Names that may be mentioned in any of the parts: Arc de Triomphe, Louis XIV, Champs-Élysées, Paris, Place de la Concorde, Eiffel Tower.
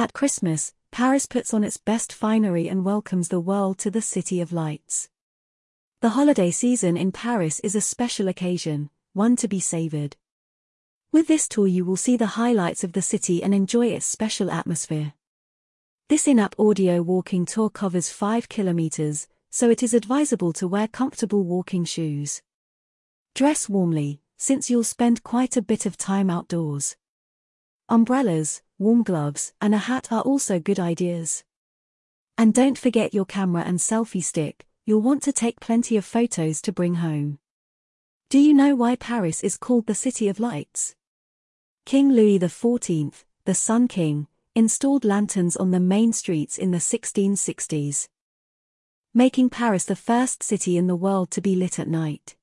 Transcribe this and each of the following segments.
At Christmas, Paris puts on its best finery and welcomes the world to the City of Lights. The holiday season in Paris is a special occasion, one to be savored. With this tour you will see the highlights of the city and enjoy its special atmosphere. This in-app audio walking tour covers 5 kilometers, so it is advisable to wear comfortable walking shoes. Dress warmly, since you'll spend quite a bit of time outdoors. Umbrellas, warm gloves, and a hat are also good ideas. And don't forget your camera and selfie stick, you'll want to take plenty of photos to bring home. Do you know why Paris is called the City of Lights? King Louis XIV, the Sun King, installed lanterns on the main streets in the 1660s, making Paris the first city in the world to be lit at night.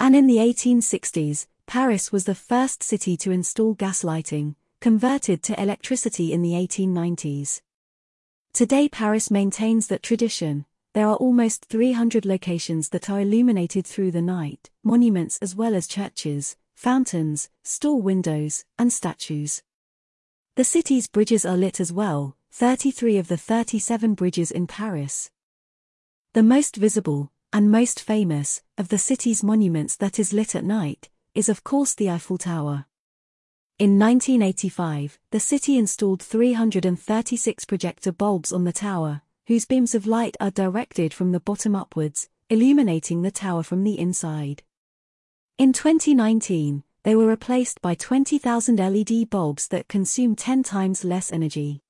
And in the 1860s, Paris was the first city to install gas lighting, converted to electricity in the 1890s. Today Paris maintains that tradition. There are almost 300 locations that are illuminated through the night, monuments as well as churches, fountains, store windows, and statues. The city's bridges are lit as well, 33 of the 37 bridges in Paris. The most visible, and most famous, of the city's monuments that is lit at night, is of course the Eiffel Tower. In 1985, the city installed 336 projector bulbs on the tower, whose beams of light are directed from the bottom upwards, illuminating the tower from the inside. In 2019, they were replaced by 20,000 LED bulbs that consume 10 times less energy.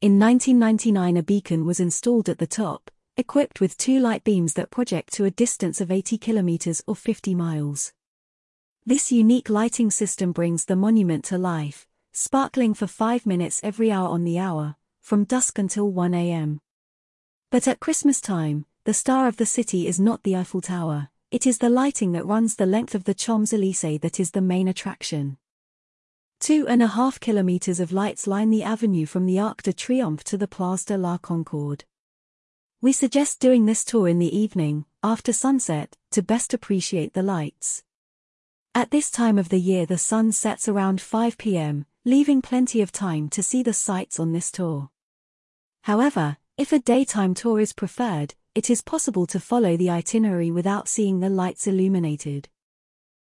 In 1999, a beacon was installed at the top, equipped with 2 light beams that project to a distance of 80 kilometers or 50 miles. This unique lighting system brings the monument to life, sparkling for 5 minutes every hour on the hour, from dusk until 1 a.m. But at Christmas time, the star of the city is not the Eiffel Tower, it is the lighting that runs the length of the Champs-Élysées that is the main attraction. 2.5 kilometers of lights line the avenue from the Arc de Triomphe to the Place de la Concorde. We suggest doing this tour in the evening, after sunset, to best appreciate the lights. At this time of the year the sun sets around 5 p.m., leaving plenty of time to see the sights on this tour. However, if a daytime tour is preferred, it is possible to follow the itinerary without seeing the lights illuminated.